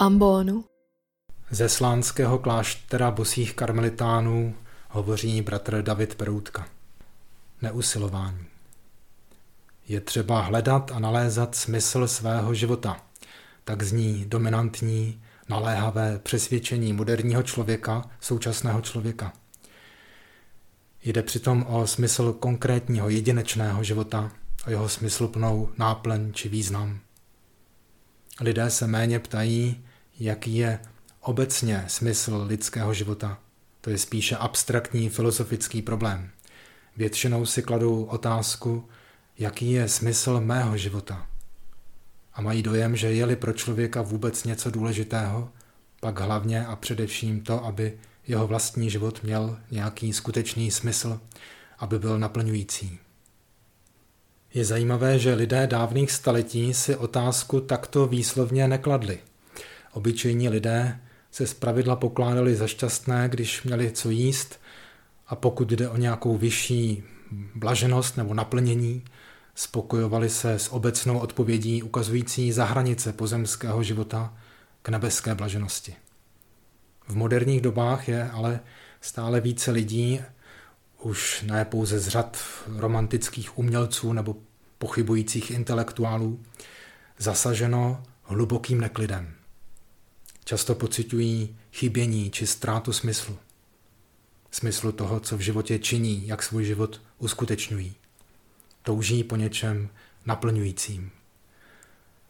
ambónu. Ze slánského kláštera bosých karmelitánů hovoří bratr David Peroutka. Neusilování. Je třeba hledat a nalézat smysl svého života. Tak zní dominantní, naléhavé přesvědčení moderního člověka, současného člověka. Jde přitom o smysl konkrétního jedinečného života, o jeho smysluplnou náplň či význam. Lidé se méně ptají, jaký je obecně smysl lidského života. To je spíše abstraktní filozofický problém. Většinou si kladou otázku, jaký je smysl mého života. A mají dojem, že je-li pro člověka vůbec něco důležitého, pak hlavně a především to, aby jeho vlastní život měl nějaký skutečný smysl, aby byl naplňující. Je zajímavé, že lidé dávných staletí si otázku takto výslovně nekladli. Obyčejní lidé se zpravidla pokládali za šťastné, když měli co jíst, a pokud jde o nějakou vyšší blaženost nebo naplnění, spokojovali se s obecnou odpovědí ukazující za hranice pozemského života k nebeské blaženosti. V moderních dobách je ale stále více lidí, už ne pouze z řad romantických umělců nebo pochybujících intelektuálů, zasaženo hlubokým neklidem. Často pociťují chybění či ztrátu smyslu. Smyslu toho, co v životě činí, jak svůj život uskutečňují. Touží po něčem naplňujícím.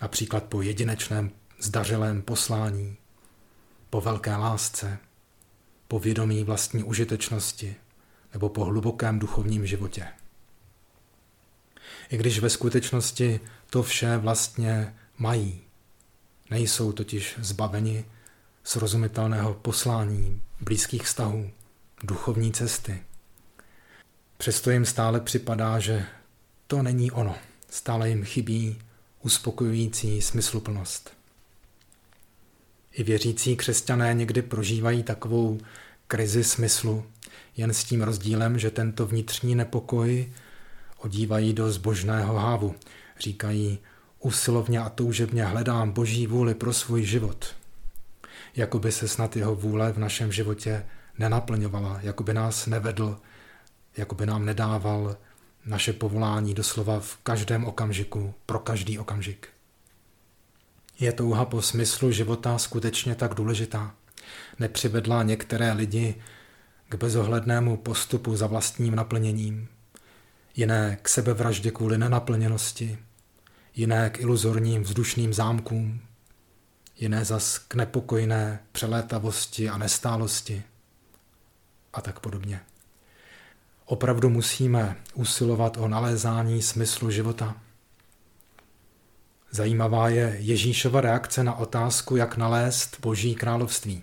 Například po jedinečném zdařilém poslání, po velké lásce, po vědomí vlastní užitečnosti nebo po hlubokém duchovním životě. I když ve skutečnosti to vše vlastně mají, nejsou totiž zbaveni srozumitelného poslání, blízkých vztahů, duchovní cesty. Přesto jim stále připadá, že to není ono. Stále jim chybí uspokojující smysluplnost. I věřící křesťané někdy prožívají takovou krizi smyslu, jen s tím rozdílem, že tento vnitřní nepokoj odívají do zbožného hávu. Říkají, usilovně a toužebně hledám Boží vůli pro svůj život. Jakoby se snad jeho vůle v našem životě nenaplňovala, jakoby nás nevedl, jakoby nám nedával naše povolání doslova v každém okamžiku, pro každý okamžik. Je touha po smyslu života skutečně tak důležitá? Nepřivedla některé lidi k bezohlednému postupu za vlastním naplněním, jiné k sebevraždě kvůli nenaplněnosti, jiné k iluzorním vzdušným zámkům, jiné zas k nepokojné přelétavosti a nestálosti a tak podobně. Opravdu musíme usilovat o nalézání smyslu života. Zajímavá je Ježíšova reakce na otázku, jak nalézt Boží království.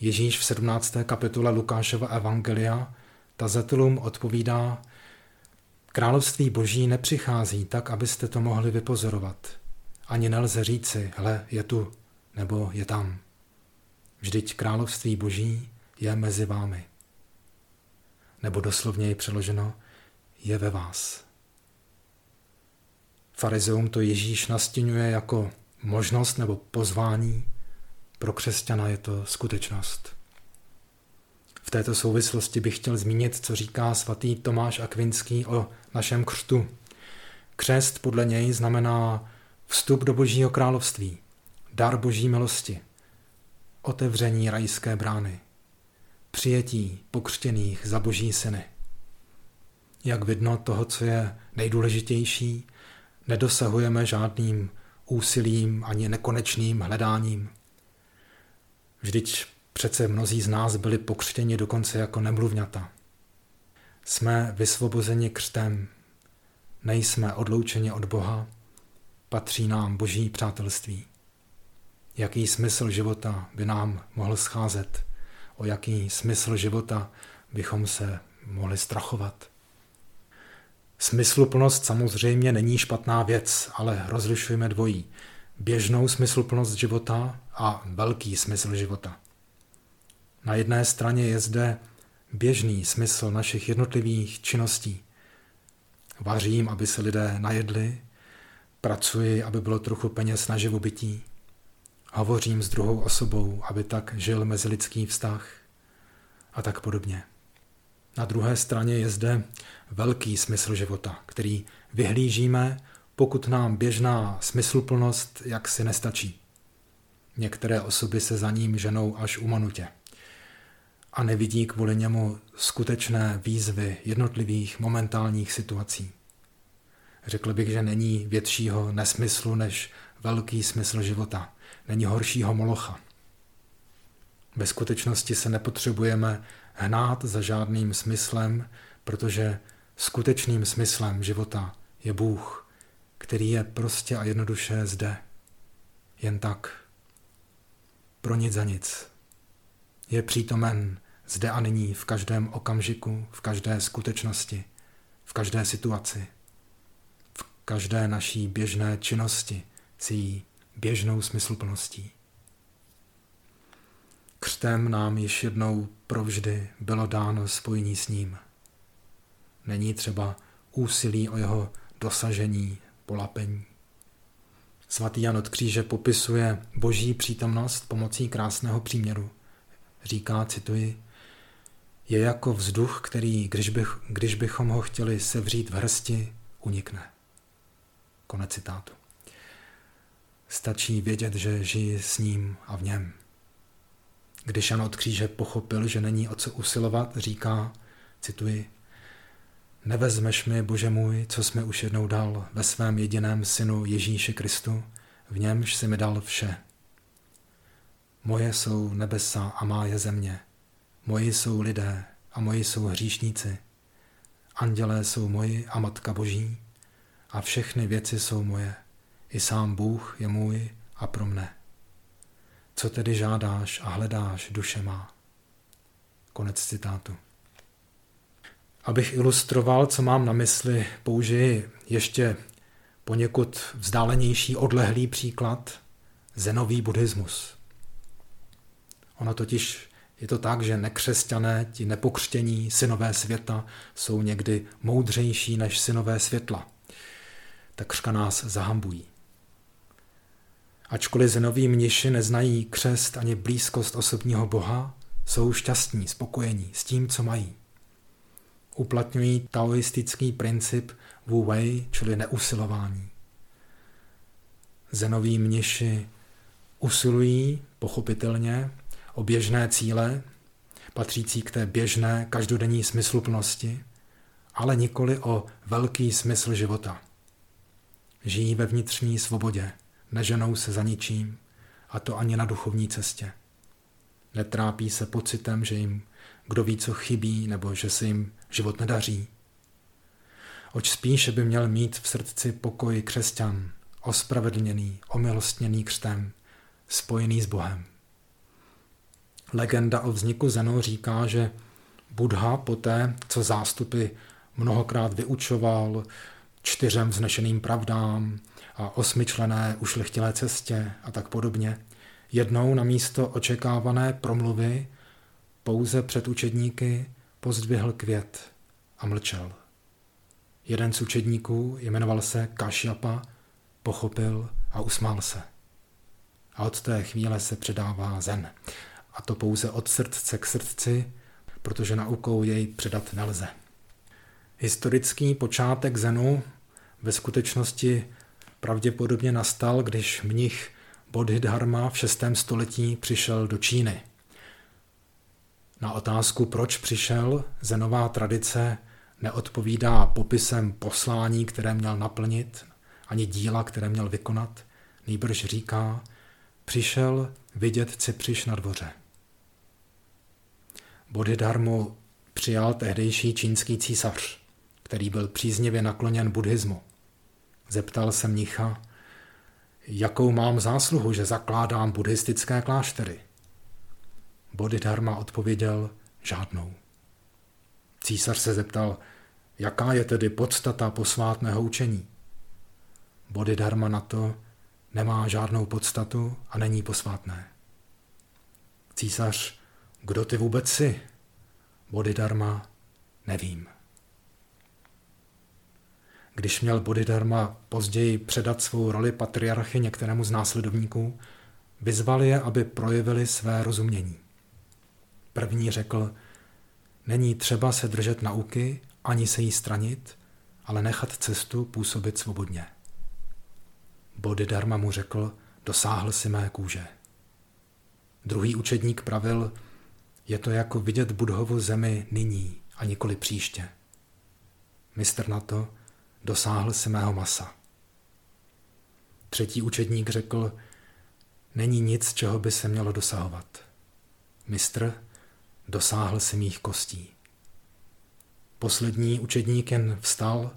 Ježíš v 17. kapitole Lukášova Evangelia tazatelům odpovídá: Království Boží nepřichází tak, abyste to mohli vypozorovat. Ani nelze říci, hle, je tu, nebo je tam. Vždyť království Boží je mezi vámi. Nebo doslovněji přeloženo, je ve vás. Farizeum to Ježíš nastiňuje jako možnost nebo pozvání, pro křesťana je to skutečnost. V této souvislosti bych chtěl zmínit, co říká svatý Tomáš Akvinský o našem křtu. Křest podle něj znamená vstup do Božího království, dar Boží milosti, otevření rajské brány, přijetí pokřtěných za Boží syny. Jak vidno, toho, co je nejdůležitější, nedosahujeme žádným úsilím ani nekonečným hledáním. Vždyť přece mnozí z nás byli pokřtěni dokonce jako nemluvňata. Jsme vysvobozeni křtem, nejsme odloučeni od Boha, patří nám Boží přátelství. Jaký smysl života by nám mohl scházet? O jaký smysl života bychom se mohli strachovat? Smysluplnost samozřejmě není špatná věc, ale rozlišujeme dvojí. Běžnou smysluplnost života a velký smysl života. Na jedné straně je zde běžný smysl našich jednotlivých činností. Vařím, aby se lidé najedli, pracuji, aby bylo trochu peněz na živobytí, hovořím s druhou osobou, aby tak žil mezilidský vztah a tak podobně. Na druhé straně je zde velký smysl života, který vyhlížíme, pokud nám běžná smysluplnost jaksi nestačí. Některé osoby se za ním ženou až umanutě a nevidí kvůli němu skutečné výzvy jednotlivých momentálních situací. Řekl bych, že není většího nesmyslu než velký smysl života. Není horšího molocha. Ve skutečnosti se nepotřebujeme hnát za žádným smyslem, protože skutečným smyslem života je Bůh, který je prostě a jednoduše zde. Jen tak. Pro nic za nic. Je přítomen zde a nyní v každém okamžiku, v každé skutečnosti, v každé situaci, v každé naší běžné činnosti si jí běžnou smysluplností. Křtem nám již jednou provždy bylo dáno spojení s ním. Není třeba úsilí o jeho dosažení, polapení. Svatý Jan od Kříže popisuje boží přítomnost pomocí krásného příměru. Říká, cituji, je jako vzduch, který, když bychom ho chtěli sevřít v hrsti, unikne. Konec citátu. Stačí vědět, že žiji s ním a v něm. Když Jan od Kříže pochopil, že není o co usilovat, říká, cituji, nevezmeš mi, Bože můj, co jsi mi už jednou dal ve svém jediném synu Ježíši Kristu, v němž jsi mi dal vše. Moje jsou nebesa a má je země. Moji jsou lidé a moji jsou hříšníci. Andělé jsou moji a Matka Boží a všechny věci jsou moje. I sám Bůh je můj a pro mne. Co tedy žádáš a hledáš, duše má? Konec citátu. Abych ilustroval, co mám na mysli, použiji ještě poněkud vzdálenější, odlehlý příklad zenový buddhismus. Ono totiž je to tak, že nekřesťané, ti nepokřtění synové světa jsou někdy moudřejší než synové světla. Takřka nás zahambují. Ačkoliv zenoví mniši neznají křest ani blízkost osobního Boha, jsou šťastní, spokojení s tím, co mají. Uplatňují taoistický princip Wu Wei, čili neusilování. Zenoví mniši usilují, pochopitelně, o běžné cíle, patřící k té běžné každodenní smysluplnosti, ale nikoli o velký smysl života. Žijí ve vnitřní svobodě, neženou se za ničím, a to ani na duchovní cestě. Netrápí se pocitem, že jim kdo ví, co chybí, nebo že se jim život nedaří. Oč spíše by měl mít v srdci pokoj křesťan, ospravedlněný, omilostněný křtem, spojený s Bohem. Legenda o vzniku Zenu říká, že Buddha poté, co zástupy mnohokrát vyučoval 4 vznešeným pravdám a 8 ušlechtilé cestě a tak podobně, jednou na místo očekávané promluvy pouze před učedníky pozdvihl květ a mlčel. Jeden z učedníků, jmenoval se Kashyapa, pochopil a usmál se. A od té chvíle se předává zen. A to pouze od srdce k srdci, protože naukou jej předat nelze. Historický počátek Zenu ve skutečnosti pravděpodobně nastal, když mnich Bodhidharma v 6. století přišel do Číny. Na otázku, proč přišel, zenová tradice neodpovídá popisem poslání, které měl naplnit, ani díla, které měl vykonat. Nýbrž říká, přišel vidět cipříš na dvoře. Bodhidharmu přijal tehdejší čínský císař, který byl příznivě nakloněn buddhismu. Zeptal se mnicha, jakou mám zásluhu, že zakládám buddhistické kláštery. Bodhidharma odpověděl, žádnou. Císař se zeptal, jaká je tedy podstata posvátného učení. Bodhidharma na to, nemá žádnou podstatu a není posvátné. Císař, kdo ty vůbec jsi? Bodhidharma, nevím. Když měl Bodhidharma později předat svou roli patriarchy některému z následovníků, Vyzval je, aby projevili své rozumění. První řekl, není třeba se držet nauky, ani se jí stranit, ale nechat cestu působit svobodně. Bodhidharma mu řekl, dosáhl si mé kůže. Druhý učedník pravil, je to jako vidět Budhovu zemi nyní a nikoli příště. Mistr na to, dosáhl si mého masa. Třetí učedník řekl, není nic, čeho by se mělo dosahovat. Mistr, dosáhl si mých kostí. Poslední učedník jen vstal,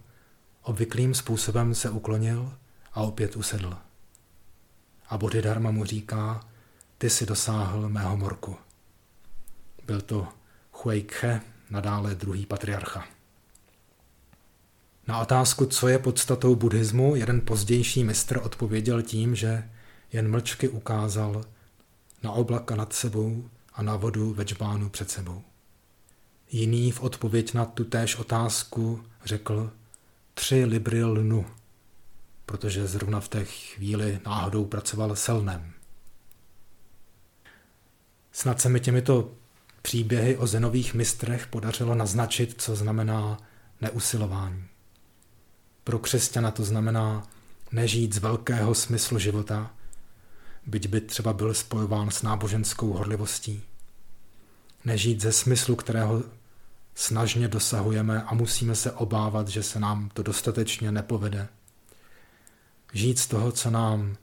obvyklým způsobem se uklonil a opět usedl. A Bodhidharma mu říká, ty si dosáhl mého morku. Byl to Hwayke, nadále druhý patriarcha. Na otázku, co je podstatou buddhismu, jeden pozdější mistr odpověděl tím, že jen mlčky ukázal na oblaka nad sebou a na vodu ve džbánu před sebou. Jiný v odpověď na tutéž otázku řekl 3 libry lnu, protože zrovna v té chvíli náhodou pracoval se lnem. Snad se mi těmito příběhy o zenových mistrech podařilo naznačit, co znamená neusilování. Pro křesťana to znamená nežít z velkého smyslu života, byť by třeba byl spojován s náboženskou horlivostí. Nežít ze smyslu, kterého snažně dosahujeme a musíme se obávat, že se nám to dostatečně nepovede. Žít z toho, co nám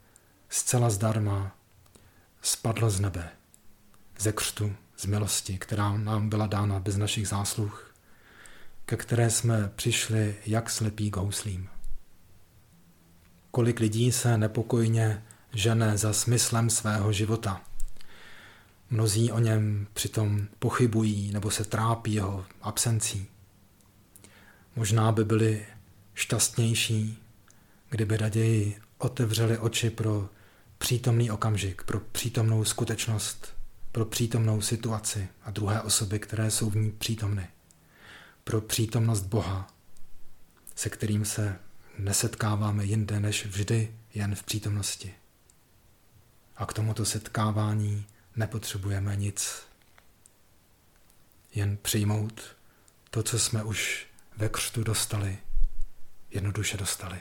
zcela zdarma spadlo z nebe, ze křtu, z milosti, která nám byla dána bez našich zásluh, ke které jsme přišli jak slepí k houslím. Kolik lidí se nepokojně žene za smyslem svého života. Mnozí o něm přitom pochybují nebo se trápí jeho absencí. Možná by byli šťastnější, kdyby raději otevřeli oči pro přítomný okamžik, pro přítomnou skutečnost, pro přítomnou situaci a druhé osoby, které jsou v ní přítomny, pro přítomnost Boha, se kterým se nesetkáváme jinde než vždy jen v přítomnosti. A k tomuto setkávání nepotřebujeme nic. Jen přijmout to, co jsme už ve křtu dostali, jednoduše dostali.